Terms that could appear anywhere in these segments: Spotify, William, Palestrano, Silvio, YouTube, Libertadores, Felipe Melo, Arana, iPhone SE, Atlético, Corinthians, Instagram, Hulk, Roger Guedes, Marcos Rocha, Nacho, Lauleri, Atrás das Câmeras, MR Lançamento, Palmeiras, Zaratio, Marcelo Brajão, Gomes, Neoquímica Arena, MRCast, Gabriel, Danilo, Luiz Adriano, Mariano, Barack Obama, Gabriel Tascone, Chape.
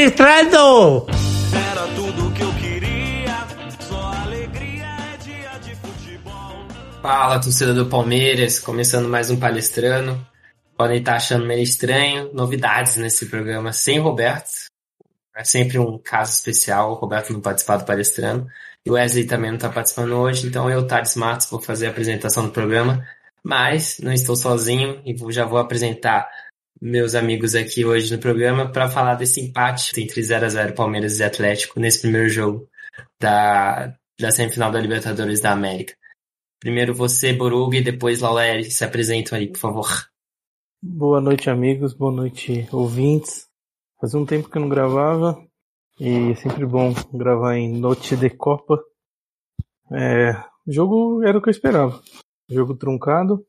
registrado! Era tudo que eu queria, só alegria é dia de futebol. Fala, torcida do Palmeiras, começando mais um Palestrano. Podem estar achando meio estranho. Novidades nesse programa sem Roberto. É sempre um caso especial. O Roberto não participar do Palestrano. E o Wesley também não está participando hoje. Então eu, Thadis Matos, vou fazer a apresentação do programa. Mas não estou sozinho e já vou apresentar meus amigos aqui hoje no programa para falar desse empate entre 0-0 Palmeiras e Atlético nesse primeiro jogo da semifinal da Libertadores da América. Primeiro você, Boruga, e depois Lauleri. Se apresentam aí, por favor. Boa noite, amigos. Boa noite, ouvintes. Fazia um tempo que eu não gravava e é sempre bom gravar em Noite de Copa. O jogo era o que eu esperava. Jogo truncado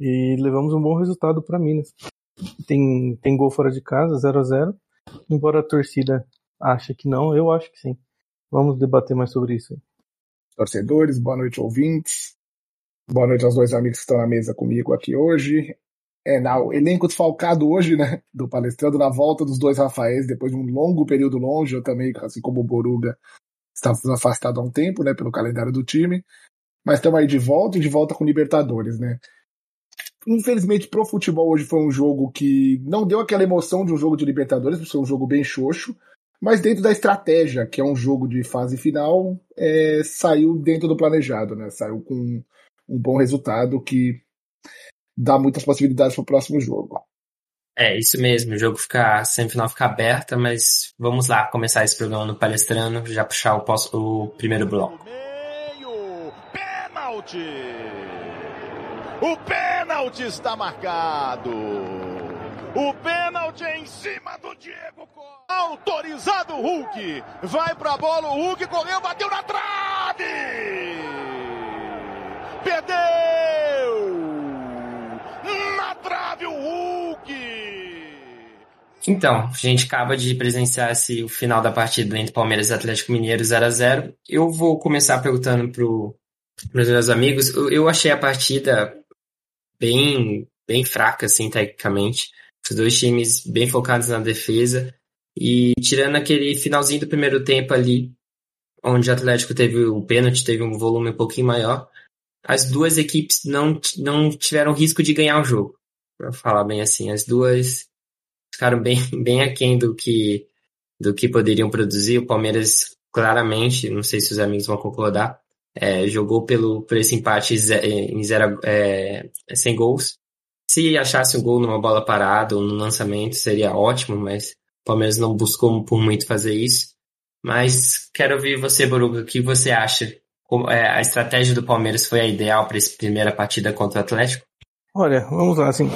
e levamos um bom resultado para Minas. Tem gol fora de casa, 0-0. Embora a torcida ache que não, eu acho que sim. Vamos debater mais sobre isso aí. Torcedores, boa noite, ouvintes. Boa noite aos dois amigos que estão na mesa comigo aqui hoje. O elenco desfalcado hoje, né, do Palestrando, na volta dos dois Rafaéis, depois de um longo período longe. Eu também, assim como o Boruga, estava afastado há um tempo, né, pelo calendário do time. Mas estamos aí de volta e de volta com Libertadores, né? Infelizmente, pro futebol hoje foi um jogo que não deu aquela emoção de um jogo de Libertadores, porque foi um jogo bem xoxo, mas dentro da estratégia, que é um jogo de fase final, saiu dentro do planejado, né? Saiu com um bom resultado que dá muitas possibilidades pro próximo jogo. É, isso mesmo, o jogo fica, a semifinal fica aberta, mas vamos lá começar esse programa no Palestrano, já puxar o primeiro bloco. O pênalti está marcado. O pênalti é em cima do Diego Costa. Autorizado o Hulk. Vai pra bola, o Hulk correu, bateu na trave. Perdeu. Na trave o Hulk. Então, a gente acaba de presenciar o final da partida entre Palmeiras e Atlético Mineiro 0-0. Eu vou começar perguntando para os meus amigos. Eu achei a partida bem fraca, assim, tecnicamente. Os dois times bem focados na defesa. E tirando aquele finalzinho do primeiro tempo ali, onde o Atlético teve o pênalti, teve um volume um pouquinho maior, as duas equipes não tiveram risco de ganhar o jogo. Pra falar bem assim, as duas ficaram bem aquém do que poderiam produzir. O Palmeiras, claramente, não sei se os amigos vão concordar, jogou por esse empate em zero, sem gols. Se achasse um gol numa bola parada ou num lançamento, seria ótimo, mas o Palmeiras não buscou por muito fazer isso. Mas quero ouvir você, Boruga, o que você acha? A estratégia do Palmeiras foi a ideal para essa primeira partida contra o Atlético? Olha, vamos lá, assim,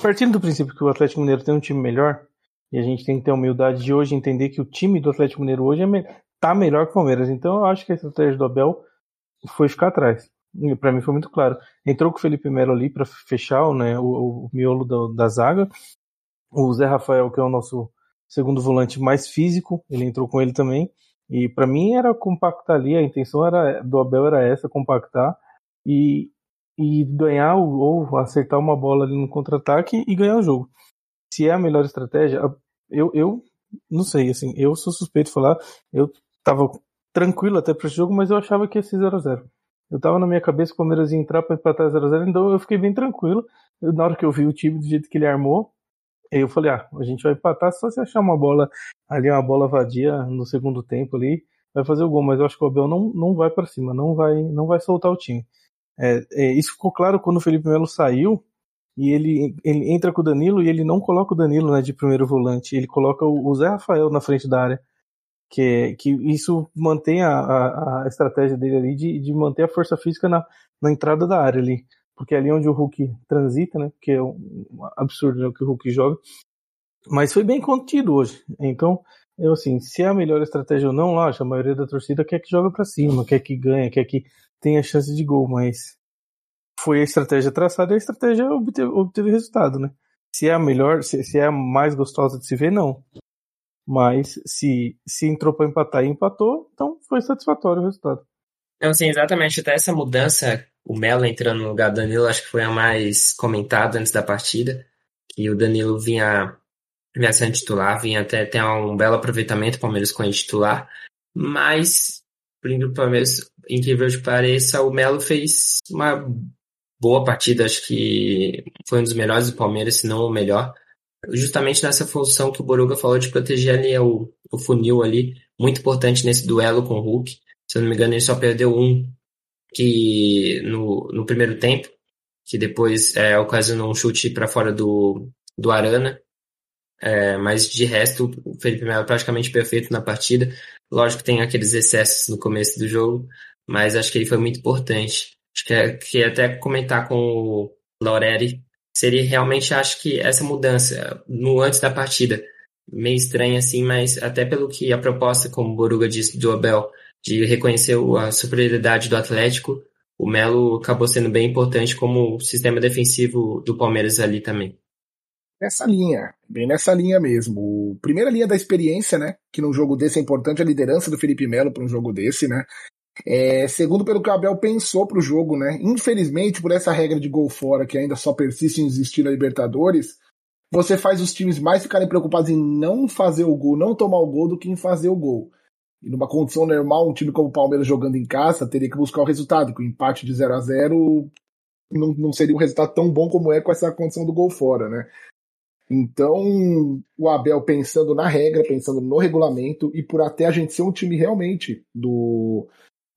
partindo do princípio que o Atlético Mineiro tem um time melhor, e a gente tem que ter a humildade de hoje entender que o time do Atlético Mineiro hoje é melhor, tá melhor que o Palmeiras. Então eu acho que a estratégia do Abel foi ficar atrás. Para mim foi muito claro. Entrou com o Felipe Melo ali para fechar, né, o miolo da zaga. O Zé Rafael, que é o nosso segundo volante mais físico, ele entrou com ele também. E para mim era compactar ali, a intenção do Abel era essa, compactar e ganhar ou acertar uma bola ali no contra-ataque e ganhar o jogo. Se é a melhor estratégia, eu não sei, assim, eu sou suspeito de falar, eu tava tranquilo até para esse jogo, mas eu achava que ia ser 0-0. Eu tava na minha cabeça que o Palmeiras ia entrar para empatar 0-0, então eu fiquei bem tranquilo. Na hora que eu vi o time do jeito que ele armou, eu falei, a gente vai empatar só se achar uma bola ali, uma bola vadia no segundo tempo ali, vai fazer o gol, mas eu acho que o Abel não vai para cima, não vai soltar o time. Isso ficou claro quando o Felipe Melo saiu, e ele entra com o Danilo e ele não coloca o Danilo, né, de primeiro volante, ele coloca o Zé Rafael na frente da área, que isso mantém a estratégia dele ali de manter a força física na entrada da área ali, porque é ali onde o Hulk transita, né, porque é um absurdo, né, o que o Hulk joga, mas foi bem contido hoje. Então, eu assim, se é a melhor estratégia ou não, acho, a maioria da torcida quer que joga para cima, quer que ganhe, quer que tenha chance de gol, mas foi a estratégia traçada e a estratégia obteve resultado, né? Se é a melhor, se é a mais gostosa de se ver, não. Mas se entrou para empatar e empatou, então foi satisfatório o resultado. Então, sim, exatamente. Até essa mudança, o Melo entrando no lugar do Danilo, acho que foi a mais comentada antes da partida, que o Danilo vinha vinha sendo titular, vinha até ter um belo aproveitamento, o Palmeiras com ele titular, mas, por incrível que pareça, o Melo fez uma boa partida, acho que foi um dos melhores do Palmeiras, se não o melhor, justamente nessa função que o Boruga falou de proteger ali o funil ali, muito importante nesse duelo com o Hulk. Se eu não me engano, ele só perdeu um que no primeiro tempo, que depois ocasionou um chute para fora do Arana, mas de resto o Felipe Melo praticamente perfeito na partida. Lógico que tem aqueles excessos no começo do jogo, mas acho que ele foi muito importante. Acho que até comentar com o Lauleri seria realmente, acho que essa mudança no antes da partida, meio estranha assim, mas até pelo que a proposta, como o Boruga disse, do Abel, de reconhecer a superioridade do Atlético, o Melo acabou sendo bem importante como sistema defensivo do Palmeiras ali também. Nessa linha, bem nessa linha mesmo. Primeira linha da experiência, né? Que num jogo desse é importante a liderança do Felipe Melo para um jogo desse, né? Segundo, pelo que o Abel pensou pro jogo, né? Infelizmente, por essa regra de gol fora que ainda só persiste em existir na Libertadores, você faz os times mais ficarem preocupados em não fazer o gol, não tomar o gol, do que em fazer o gol. E numa condição normal, um time como o Palmeiras jogando em casa teria que buscar o resultado, que o empate de 0-0 não seria um resultado tão bom como é com essa condição do gol fora, né? Então, o Abel, pensando na regra, pensando no regulamento, e por até a gente ser um time realmente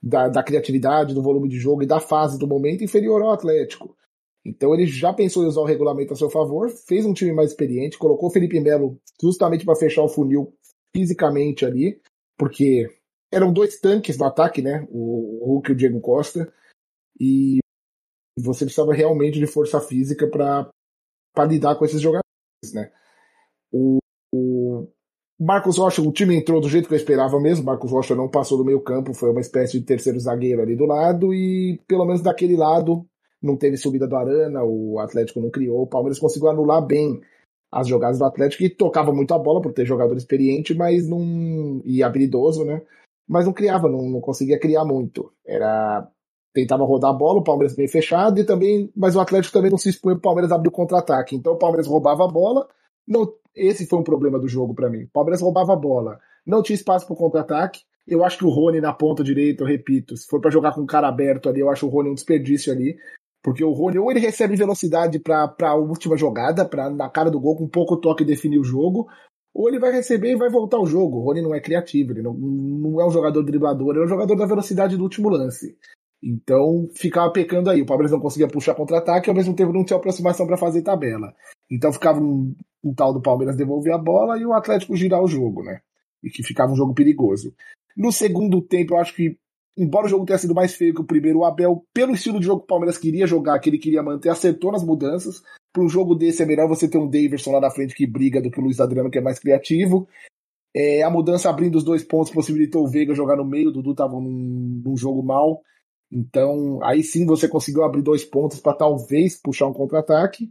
da criatividade, do volume de jogo e da fase do momento inferior ao Atlético. Então ele já pensou em usar o regulamento a seu favor, fez um time mais experiente, colocou o Felipe Melo justamente para fechar o funil fisicamente ali, porque eram dois tanques no ataque, né? O Hulk e o Diego Costa, e você precisava realmente de força física para lidar com esses jogadores, né? O Marcos Rocha, o time entrou do jeito que eu esperava mesmo. O Marcos Rocha não passou do meio campo, foi uma espécie de terceiro zagueiro ali do lado, e pelo menos daquele lado não teve subida do Arana, o Atlético não criou, o Palmeiras conseguiu anular bem as jogadas do Atlético, e tocava muito a bola por ter jogador experiente, mas não, e habilidoso, né? Mas não criava, não conseguia criar muito. Tentava rodar a bola, o Palmeiras meio fechado, mas o Atlético também não se expunha para o Palmeiras abrir o contra-ataque. Então o Palmeiras roubava a bola, esse foi um problema do jogo para mim. O Palmeiras roubava a bola, não tinha espaço para o contra-ataque. Eu acho que o Rony na ponta direita, eu repito, se for para jogar com o cara aberto ali, eu acho o Rony um desperdício ali, porque o Rony ou ele recebe velocidade para a última jogada, na cara do gol, com pouco toque definir o jogo, ou ele vai receber e vai voltar o jogo. O Rony não é criativo, ele não é um jogador driblador, ele é um jogador da velocidade do último lance. Então ficava pecando aí, o Palmeiras não conseguia puxar contra-ataque, ao mesmo tempo não tinha aproximação para fazer tabela. Então ficava um tal do Palmeiras devolver a bola e o Atlético girar o jogo, né? E que ficava um jogo perigoso. No segundo tempo, eu acho que, embora o jogo tenha sido mais feio que o primeiro, o Abel, pelo estilo de jogo que o Palmeiras queria jogar, que ele queria manter, acertou nas mudanças. Para um jogo desse é melhor você ter um Deyverson lá na frente que briga do que o Luiz Adriano, que é mais criativo. A mudança abrindo os 2 pontos possibilitou o Veiga jogar no meio, o Dudu estava num jogo mal. Então, aí sim você conseguiu abrir 2 pontos para talvez puxar um contra-ataque.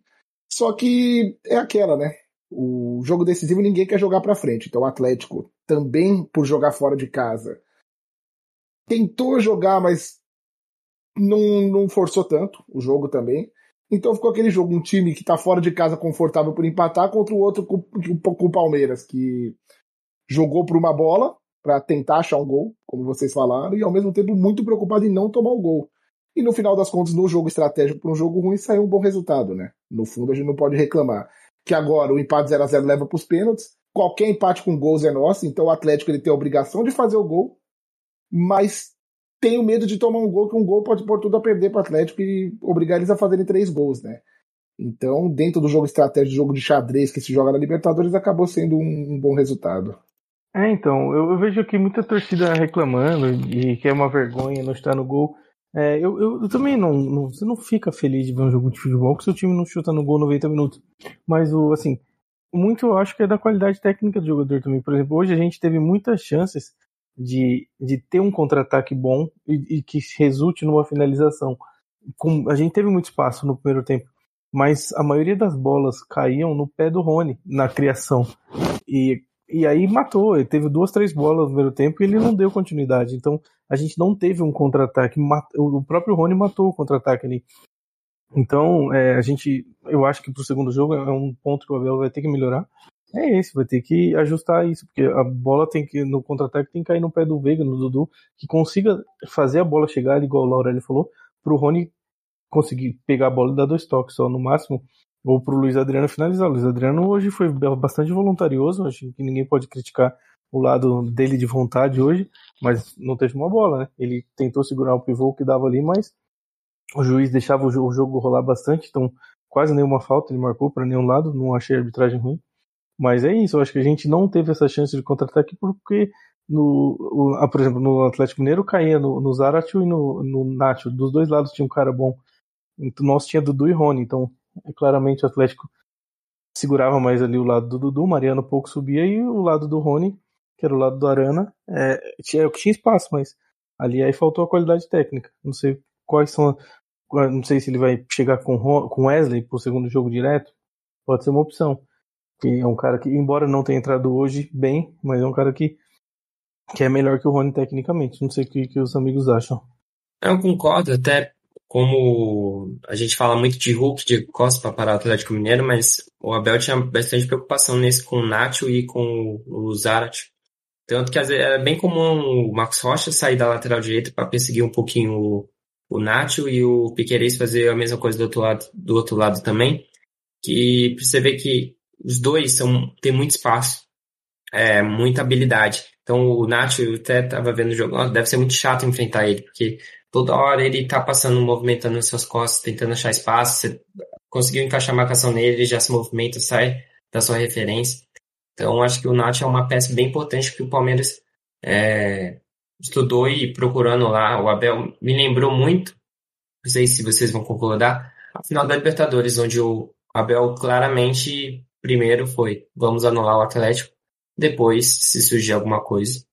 Só que é aquela, né? O jogo decisivo ninguém quer jogar para frente. Então o Atlético, também por jogar fora de casa, tentou jogar, mas não forçou tanto o jogo também. Então ficou aquele jogo, um time que tá fora de casa confortável por empatar contra o outro com o Palmeiras, que jogou por uma bola para tentar achar um gol, como vocês falaram, e ao mesmo tempo muito preocupado em não tomar o gol. E no final das contas, no jogo estratégico para um jogo ruim, saiu um bom resultado, né? No fundo a gente não pode reclamar. Que agora o empate 0-0 leva para os pênaltis, qualquer empate com gols é nosso, então o Atlético ele tem a obrigação de fazer o gol, mas tem o medo de tomar um gol, que um gol pode pôr tudo a perder para o Atlético e obrigar eles a fazerem 3 gols, né? Então, dentro do jogo estratégico, jogo de xadrez que se joga na Libertadores, acabou sendo um bom resultado. Então, eu vejo aqui muita torcida reclamando e que é uma vergonha não estar no gol. Eu também não. Você não fica feliz de ver um jogo de futebol que seu time não chuta no gol 90 minutos. Mas, assim, muito eu acho que é da qualidade técnica do jogador também. Por exemplo, hoje a gente teve muitas chances de ter um contra-ataque bom e que resulte numa finalização. A gente teve muito espaço no primeiro tempo, mas a maioria das bolas caíam no pé do Rony na criação. E aí matou, ele teve 2, 3 bolas no primeiro tempo e ele não deu continuidade. Então a gente não teve um contra-ataque, o próprio Rony matou o contra-ataque ali. Então eu acho que pro segundo jogo é um ponto que o Abel vai ter que melhorar, é esse, vai ter que ajustar isso, porque a bola tem que, no contra-ataque, tem que cair no pé do Veiga, no Dudu, que consiga fazer a bola chegar, igual o Lauleri falou, pro Rony conseguir pegar a bola e dar dois toques só, no máximo, ou pro Luiz Adriano finalizar. O Luiz Adriano hoje foi bastante voluntarioso, acho que ninguém pode criticar o lado dele de vontade hoje, mas não teve uma bola, né? Ele tentou segurar o pivô que dava ali, mas o juiz deixava o jogo rolar bastante, então quase nenhuma falta ele marcou para nenhum lado, não achei a arbitragem ruim. Mas é isso, eu acho que a gente não teve essa chance de contra-ataque porque, por exemplo, no Atlético Mineiro caía no Zaratio e no Nacho. Dos dois lados tinha um cara bom. O nosso tinha Dudu e Rony, então claramente o Atlético segurava mais ali o lado do Dudu, o Mariano pouco subia, e o lado do Rony, que era o lado do Arana, tinha espaço, mas ali aí faltou a qualidade técnica. Não sei quais são, não sei se ele vai chegar com Wesley pro segundo jogo direto, pode ser uma opção. Que é um cara que, embora não tenha entrado hoje bem, mas é um cara que é melhor que o Rony tecnicamente. Não sei o que os amigos acham. Eu concordo, até como a gente fala muito de Hulk, de Diego Costa para o Atlético Mineiro, mas o Abel tinha bastante preocupação nesse com o Nacho e com o Zaratio. Tanto que era bem comum o Marcos Rocha sair da lateral direita para perseguir um pouquinho o Nacho e o Piquerez fazer a mesma coisa do outro lado também. Que pra você ver que os dois têm muito espaço, muita habilidade. Então o Nacho, eu até estava vendo o jogo, deve ser muito chato enfrentar ele, porque toda hora ele está passando, movimentando as suas costas, tentando achar espaço. Você conseguiu encaixar a marcação nele, ele já se movimenta, sai da sua referência. Então acho que o Nacho é uma peça bem importante que o Palmeiras estudou e procurando lá. O Abel me lembrou muito, não sei se vocês vão concordar, a final da Libertadores, onde o Abel claramente... Primeiro foi, vamos anular o Atlético, depois se surgir alguma coisa.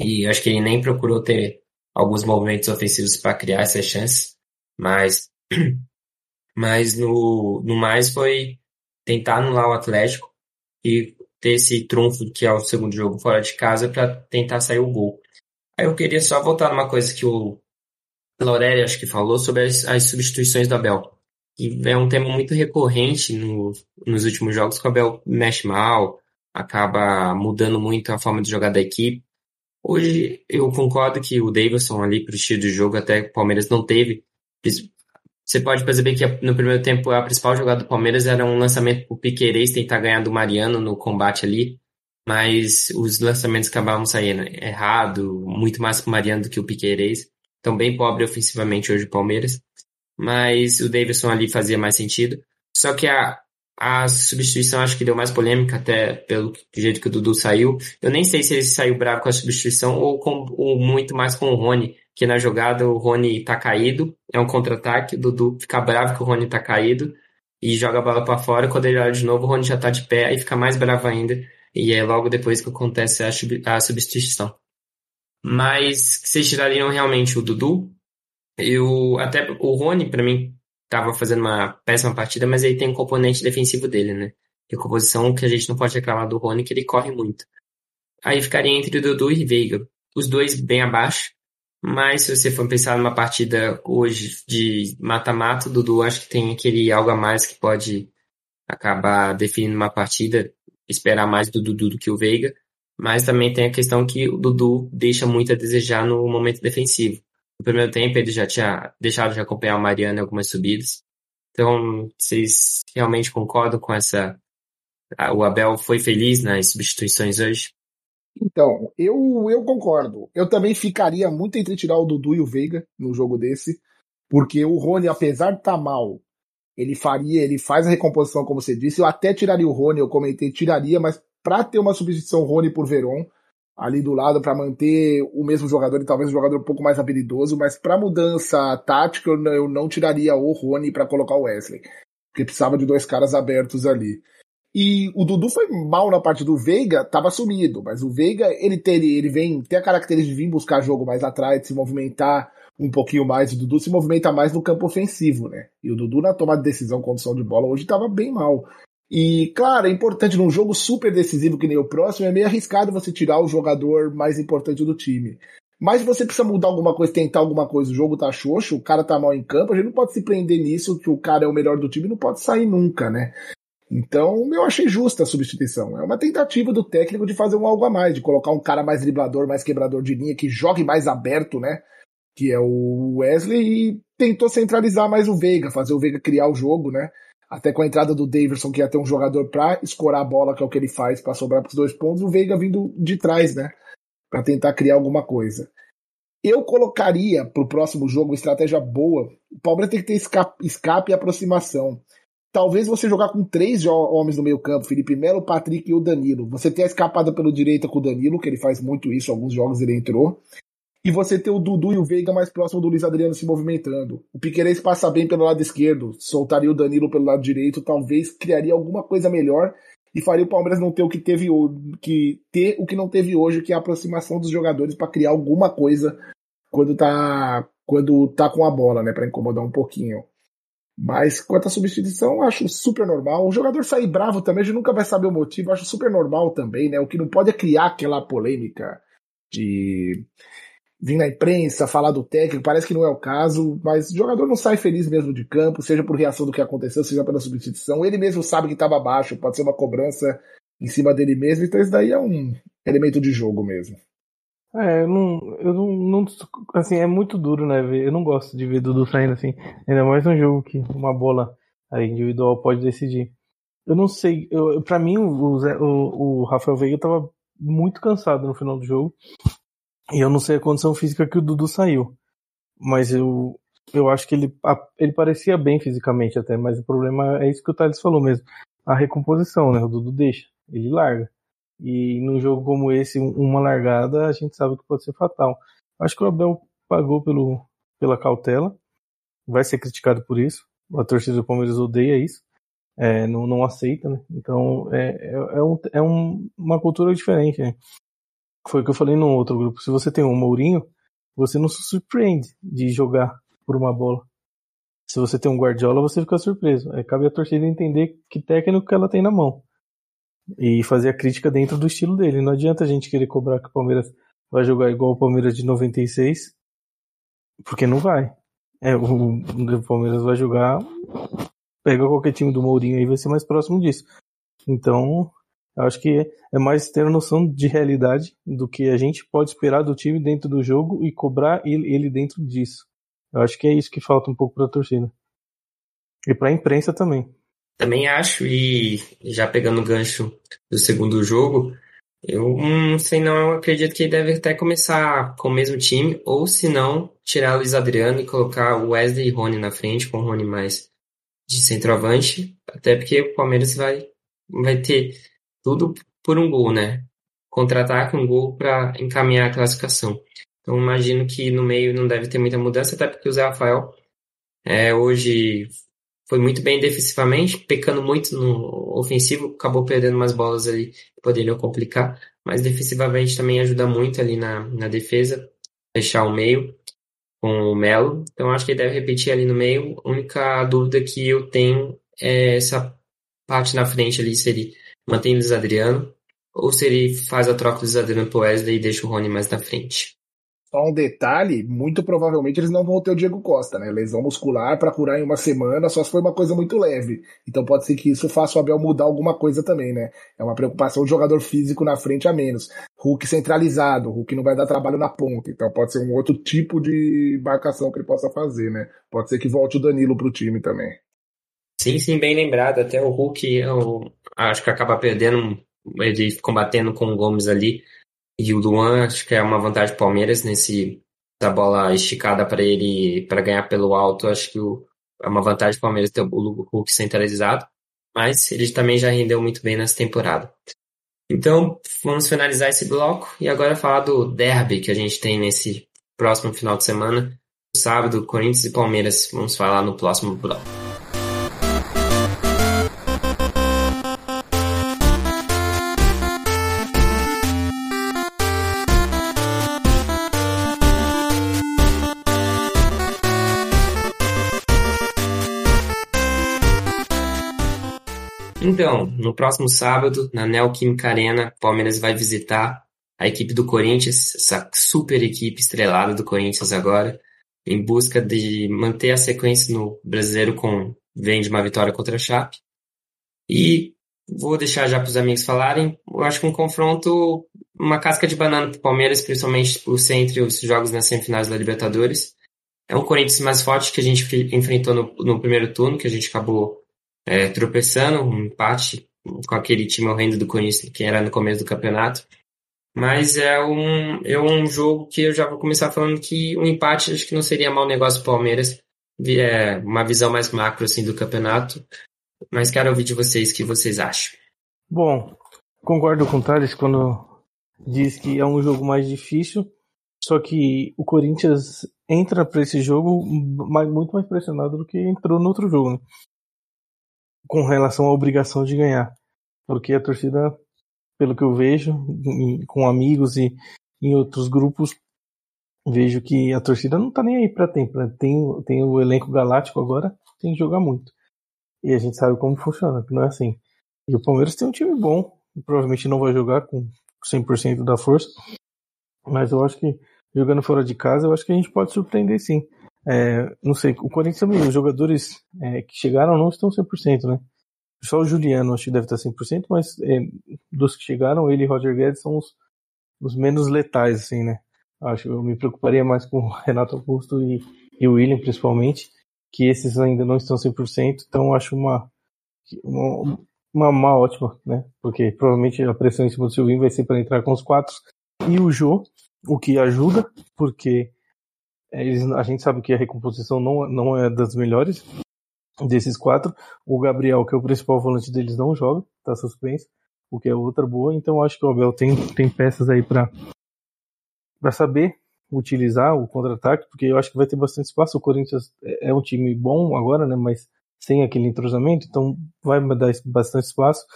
E acho que ele nem procurou ter alguns movimentos ofensivos para criar essa chance, mas no mais foi tentar anular o Atlético e ter esse trunfo que é o segundo jogo fora de casa para tentar sair o gol. Aí eu queria só voltar numa coisa que o Lauleri acho que falou sobre as substituições do Abel. E é um tema muito recorrente nos últimos jogos, que o Abel mexe mal, acaba mudando muito a forma de jogar da equipe. Hoje eu concordo que o Deyverson ali para o estilo do jogo, até o Palmeiras não teve. Você pode perceber que no primeiro tempo a principal jogada do Palmeiras era um lançamento para o Piquerez tentar ganhar do Mariano no combate ali, mas os lançamentos acabavam saindo errado, muito mais para o Mariano do que o Piquerez. Então bem pobre ofensivamente hoje o Palmeiras. Mas o Deyverson ali fazia mais sentido. Só que a substituição acho que deu mais polêmica, até pelo jeito que o Dudu saiu. Eu nem sei se ele saiu bravo com a substituição ou muito mais com o Rony, que na jogada o Rony tá caído, é um contra-ataque, o Dudu fica bravo que o Rony tá caído e joga a bola para fora. Quando ele olha de novo, o Rony já tá de pé, aí fica mais bravo ainda. E é logo depois que acontece a substituição. Mas vocês tirariam realmente o Dudu? Até o Rony, pra mim, tava fazendo uma péssima partida, mas ele tem um componente defensivo dele, né? E a composição que a gente não pode reclamar do Rony, que ele corre muito. Aí ficaria entre o Dudu e o Veiga. Os dois bem abaixo, mas se você for pensar numa partida hoje de mata-mata, o Dudu acho que tem aquele algo a mais que pode acabar definindo uma partida, esperar mais do Dudu do que o Veiga, mas também tem a questão que o Dudu deixa muito a desejar no momento defensivo. No primeiro tempo ele já tinha deixado de acompanhar o Mariano em algumas subidas. Então, vocês realmente concordam com essa... O Abel foi feliz nas substituições hoje? Então, eu concordo. Eu também ficaria muito entre tirar o Dudu e o Veiga num jogo desse, porque o Rony, apesar de estar mal, ele faz a recomposição, como você disse. Eu até tiraria o Rony, eu comentei, tiraria, mas para ter uma substituição Rony por Verón, ali do lado, para manter o mesmo jogador e talvez um jogador um pouco mais habilidoso, mas para mudança tática eu não tiraria o Rony para colocar o Wesley, porque precisava de dois caras abertos ali. E o Dudu foi mal na parte do Veiga, estava sumido, mas o Veiga ele tem a característica de vir buscar jogo mais atrás, de se movimentar um pouquinho mais. O Dudu se movimenta mais no campo ofensivo, né? E o Dudu na tomada de decisão, condução de bola, hoje estava bem mal. E, claro, é importante, num jogo super decisivo que nem o próximo, é meio arriscado você tirar o jogador mais importante do time. Mas você precisa mudar alguma coisa, tentar alguma coisa, o jogo tá xoxo, o cara tá mal em campo, a gente não pode se prender nisso, que o cara é o melhor do time, não pode sair nunca, né? Então, eu achei justa a substituição. É uma tentativa do técnico de fazer um algo a mais, de colocar um cara mais driblador, mais quebrador de linha, que jogue mais aberto, né? Que é o Wesley, e tentou centralizar mais o Veiga, fazer o Veiga criar o jogo, né? Até com a entrada do Deyverson, que ia ter um jogador pra escorar a bola, que é o que ele faz, pra sobrar pros dois pontos, o Veiga vindo de trás, né? Pra tentar criar alguma coisa. Eu colocaria pro próximo jogo uma estratégia boa. O Palmeiras tem que ter escape e aproximação. Talvez você jogar com 3 homens no meio campo, Felipe Melo, Patrick e o Danilo. Você tem a escapada pelo direita com o Danilo, que ele faz muito isso, alguns jogos ele entrou. E você tem o Dudu e o Veiga mais próximo do Luiz Adriano se movimentando. O Piquerez passa bem pelo lado esquerdo, soltaria o Danilo pelo lado direito, talvez criaria alguma coisa melhor e faria o Palmeiras não ter o que teve, o que não teve hoje, que é a aproximação dos jogadores para criar alguma coisa quando tá com a bola, né, para incomodar um pouquinho. Mas quanto à substituição, eu acho super normal. O jogador sair bravo também, a gente nunca vai saber o motivo, eu acho super normal também, né? O que não pode é criar aquela polêmica de vir na imprensa, falar do técnico, parece que não é o caso, mas o jogador não sai feliz mesmo de campo, seja por reação do que aconteceu, seja pela substituição. Ele mesmo sabe que estava abaixo, pode ser uma cobrança em cima dele mesmo, então isso daí é um elemento de jogo mesmo. Eu não, assim, é muito duro, né, ver, eu não gosto de ver Dudu saindo assim, ainda mais um jogo que uma bola individual pode decidir. Eu não sei, pra mim o Rafael Veiga tava muito cansado no final do jogo, e eu não sei a condição física que o Dudu saiu, mas eu acho que ele parecia bem fisicamente até, mas o problema é isso que o Thadis falou mesmo, a recomposição, né, o Dudu deixa, ele larga. E num jogo como esse, uma largada, a gente sabe que pode ser fatal. Acho que o Abel pagou pela cautela, vai ser criticado por isso. A torcida do Palmeiras odeia isso, não aceita, né? Então uma cultura diferente, né? Foi o que eu falei num outro grupo. Se você tem um Mourinho, você não se surpreende de jogar por uma bola. Se você tem um Guardiola, você fica surpreso. Cabe à torcida entender que técnico que ela tem na mão e fazer a crítica dentro do estilo dele. Não adianta a gente querer cobrar que o Palmeiras vai jogar igual o Palmeiras de 96, porque não vai. O Palmeiras vai jogar, pega qualquer time do Mourinho aí, vai ser mais próximo disso. Então eu acho que é mais ter a noção de realidade do que a gente pode esperar do time dentro do jogo e cobrar ele dentro disso. Eu acho que é isso que falta um pouco para a torcida e para a imprensa também. Também acho, e já pegando o gancho do segundo jogo, eu não sei não, eu acredito que ele deve até começar com o mesmo time, ou se não, tirar o Luiz Adriano e colocar o Wesley e Rony na frente, com o Rony mais de centroavante, até porque o Palmeiras vai ter tudo por um gol, né? Contra-ataque, um gol para encaminhar a classificação. Então imagino que no meio não deve ter muita mudança, até porque o Zé Rafael hoje foi muito bem defensivamente, pecando muito no ofensivo, acabou perdendo umas bolas ali que poderiam complicar, mas defensivamente também ajuda muito ali na defesa, fechar o meio com o Melo. Então acho que ele deve repetir ali no meio. A única dúvida que eu tenho é essa parte na frente ali, se ele mantém o Luiz Adriano ou se ele faz a troca do Luiz Adriano pro Wesley e deixa o Rony mais na frente. Só um detalhe, muito provavelmente eles não vão ter o Diego Costa, né? Lesão muscular para curar em uma semana, só se foi uma coisa muito leve. Então pode ser que isso faça o Abel mudar alguma coisa também, né? É uma preocupação de jogador físico na frente a menos. Hulk centralizado, Hulk não vai dar trabalho na ponta, então pode ser um outro tipo de marcação que ele possa fazer, né? Pode ser que volte o Danilo pro time também. Sim, bem lembrado. Até o Hulk, eu acho que acaba perdendo, ele combatendo com o Gomes ali. E o Luan, acho que é uma vantagem do Palmeiras nesse da bola esticada para ele, para ganhar pelo alto. Acho que é uma vantagem do Palmeiras ter o Hulk centralizado, mas ele também já rendeu muito bem nessa temporada. Então, vamos finalizar esse bloco e agora falar do derby que a gente tem nesse próximo final de semana. Sábado, Corinthians e Palmeiras, vamos falar no próximo bloco. Então, no próximo sábado, na Neoquímica Arena, Palmeiras vai visitar a equipe do Corinthians, essa super equipe estrelada do Corinthians agora, em busca de manter a sequência no Brasileiro, vem de uma vitória contra a Chape. E vou deixar já para os amigos falarem. Eu acho que um confronto, uma casca de banana para o Palmeiras, principalmente por ser entre os jogos nas semifinais da Libertadores. É um Corinthians mais forte que a gente enfrentou no primeiro turno, que a gente acabou tropeçando, um empate com aquele time horrendo do Corinthians, que era no começo do campeonato. Mas é um jogo que eu já vou começar falando que um empate acho que não seria mau negócio para o Palmeiras. É uma visão mais macro assim, do campeonato. Mas quero ouvir de vocês o que vocês acham. Bom, concordo com o Thadis quando diz que é um jogo mais difícil. Só que o Corinthians entra para esse jogo muito mais pressionado do que entrou no outro jogo, né? Com relação à obrigação de ganhar. Porque a torcida, pelo que eu vejo, com amigos e em outros grupos, vejo que a torcida não tá nem aí para tempo. Tem o elenco galáctico agora, tem que jogar muito. E a gente sabe como funciona, que não é assim. E o Palmeiras tem um time bom, e provavelmente não vai jogar com 100% da força. Mas eu acho que, jogando fora de casa, eu acho que a gente pode surpreender sim. Não sei, o Corinthians também, os jogadores que chegaram não estão 100%, né? Só o Juliano acho que deve estar 100%, mas dos que chegaram, ele e Roger Guedes são os menos letais, assim, né? Acho que eu me preocuparia mais com o Renato Augusto e o William, principalmente, que esses ainda não estão 100%, então acho uma ótima, né? Porque provavelmente a pressão em cima do Silvio vai ser para entrar com os 4 e o Jô, o que ajuda, porque a gente sabe que a recomposição não é das melhores desses 4. O Gabriel, que é o principal volante deles, não joga, tá suspenso, o que é outra boa. Então acho que o Abel tem peças aí para saber utilizar o contra-ataque, porque eu acho que vai ter bastante espaço. O Corinthians é um time bom agora, né, mas sem aquele entrosamento, então vai dar bastante espaço.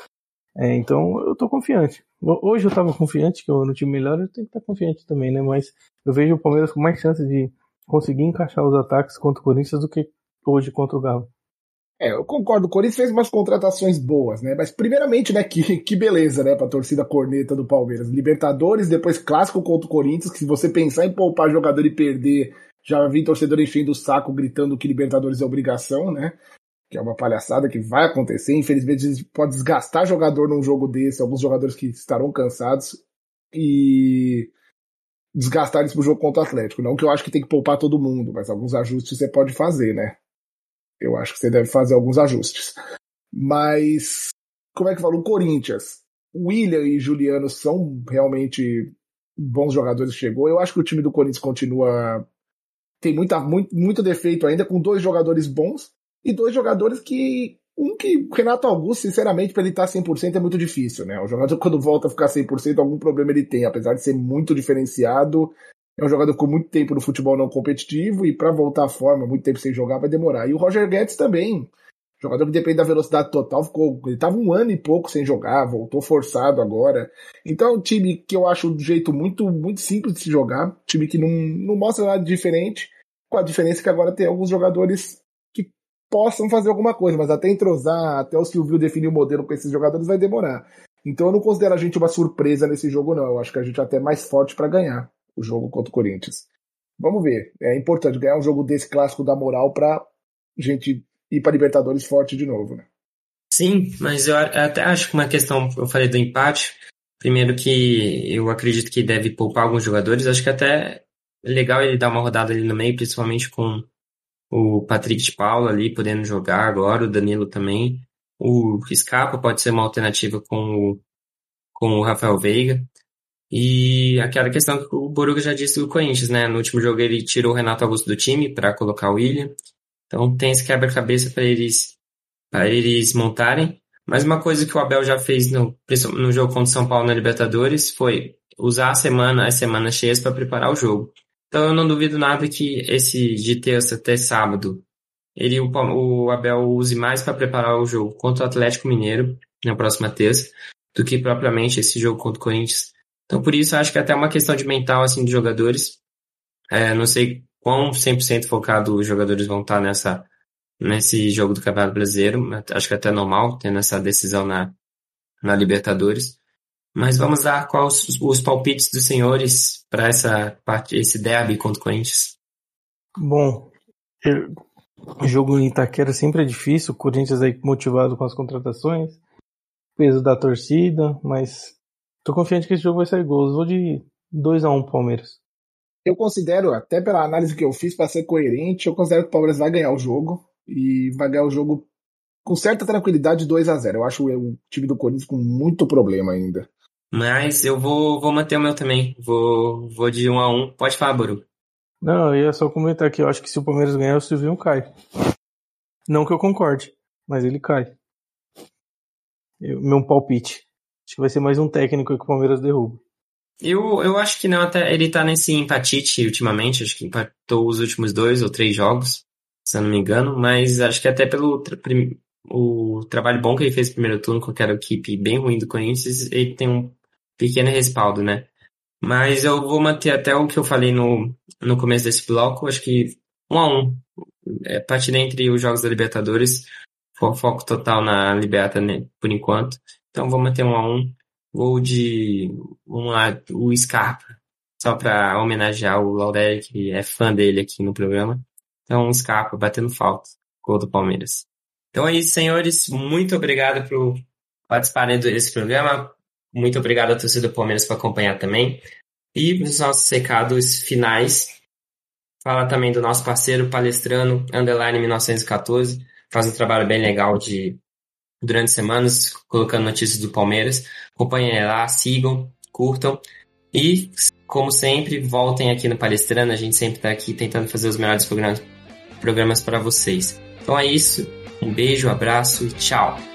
Então eu tô confiante. Hoje eu tava confiante, que eu no time melhor eu tenho que estar confiante também, né, mas eu vejo o Palmeiras com mais chance de conseguir encaixar os ataques contra o Corinthians do que hoje contra o Galo. Eu concordo, o Corinthians fez umas contratações boas, né, mas primeiramente, né, que beleza, né, pra torcida corneta do Palmeiras, Libertadores, depois Clássico contra o Corinthians, que se você pensar em poupar jogador e perder, já vi torcedor enchendo o saco, gritando que Libertadores é obrigação, né, que é uma palhaçada que vai acontecer, infelizmente a gente pode desgastar jogador num jogo desse, alguns jogadores que estarão cansados, e desgastar eles pro jogo contra o Atlético, não que eu acho que tem que poupar todo mundo, mas alguns ajustes você pode fazer, né, eu acho que você deve fazer alguns ajustes. Mas, como é que fala? O Corinthians, William e Juliano são realmente bons jogadores que chegou. Eu acho que o time do Corinthians continua... Tem muito defeito ainda, com 2 jogadores bons e 2 jogadores que... Um que o Renato Augusto, sinceramente, para ele estar 100% é muito difícil, né? O jogador, quando volta a ficar 100%, algum problema ele tem. Apesar de ser muito diferenciado, é um jogador que ficou muito tempo no futebol não competitivo e para voltar à forma, muito tempo sem jogar, vai demorar. E o Roger Guedes também, jogador que depende da velocidade total, ele estava 1 ano e pouco sem jogar, voltou forçado agora. Então é um time que eu acho um jeito muito, muito simples de se jogar, time que não mostra nada diferente, com a diferença que agora tem alguns jogadores que possam fazer alguma coisa, mas até entrosar, até o Silvio definir o modelo com esses jogadores vai demorar. Então eu não considero a gente uma surpresa nesse jogo não, eu acho que a gente é até mais forte para ganhar o jogo contra o Corinthians. Vamos ver. É importante ganhar um jogo desse clássico da moral pra gente ir pra Libertadores forte de novo, né? Sim, mas eu até acho que uma questão, eu falei do empate, primeiro que eu acredito que deve poupar alguns jogadores, acho que até é legal ele dar uma rodada ali no meio, principalmente com o Patrick de Paula ali podendo jogar agora, o Danilo também, o Scarpa pode ser uma alternativa com o Rafael Veiga. E aquela questão que o Boruga já disse do Corinthians, né? No último jogo ele tirou o Renato Augusto do time para colocar o William. Então tem esse quebra-cabeça para eles montarem. Mas uma coisa que o Abel já fez no jogo contra o São Paulo na Libertadores foi usar as semanas cheias para preparar o jogo. Então eu não duvido nada que esse de terça até sábado o Abel use mais para preparar o jogo contra o Atlético Mineiro na próxima terça do que propriamente esse jogo contra o Corinthians. Então, por isso, acho que até uma questão de mental, assim, de jogadores. Não sei quão 100% focado os jogadores vão estar nesse jogo do Campeonato Brasileiro. Acho que até é normal, tendo essa decisão na Libertadores. Mas vamos dar quais os palpites dos senhores para esse derby contra o Corinthians. Bom, o jogo em Itaquera sempre é difícil. O Corinthians aí motivado com as contratações. peso da torcida, mas tô confiante que esse jogo vai sair gols. Vou de 2-1 pro Palmeiras. Eu considero, até pela análise que eu fiz para ser coerente, eu considero que o Palmeiras vai ganhar o jogo e vai ganhar o jogo com certa tranquilidade 2-0. Eu acho o time do Corinthians com muito problema ainda. Mas eu vou manter o meu também. Vou de 1-1. Pode falar, Boruga. Não, eu ia só comentar aqui. Eu acho que se o Palmeiras ganhar, o Silvio cai. Não que eu concorde, mas ele cai. Meu palpite. Acho que vai ser mais um técnico que o Palmeiras derruba. Eu acho que não. Até ele tá nesse empatite ultimamente. Acho que empatou os últimos 2 ou 3 jogos, se eu não me engano. Mas acho que até pelo... o trabalho bom que ele fez no primeiro turno com aquela equipe bem ruim do Corinthians, ele tem um pequeno respaldo, né? Mas eu vou manter até o que eu falei no começo desse bloco, acho que 1-1. Partilha entre os jogos da Libertadores, foco total na Liberta, né, por enquanto. Então vou manter 1-1. Vou de o Scarpa, só para homenagear o Lauleri, que é fã dele aqui no programa. Então o Scarpa batendo falta, gol do Palmeiras. Então é isso, senhores. Muito obrigado por participarem desse programa. Muito obrigado à torcida do Palmeiras por acompanhar também. E os nossos recados finais. Fala também do nosso parceiro Palestrano, Underline 1914. Faz um trabalho bem legal durante semanas, colocando notícias do Palmeiras. Acompanhem lá, sigam, curtam. E, como sempre, voltem aqui no Palestrano. A gente sempre está aqui tentando fazer os melhores programas para vocês. Então é isso. Um beijo, abraço e tchau!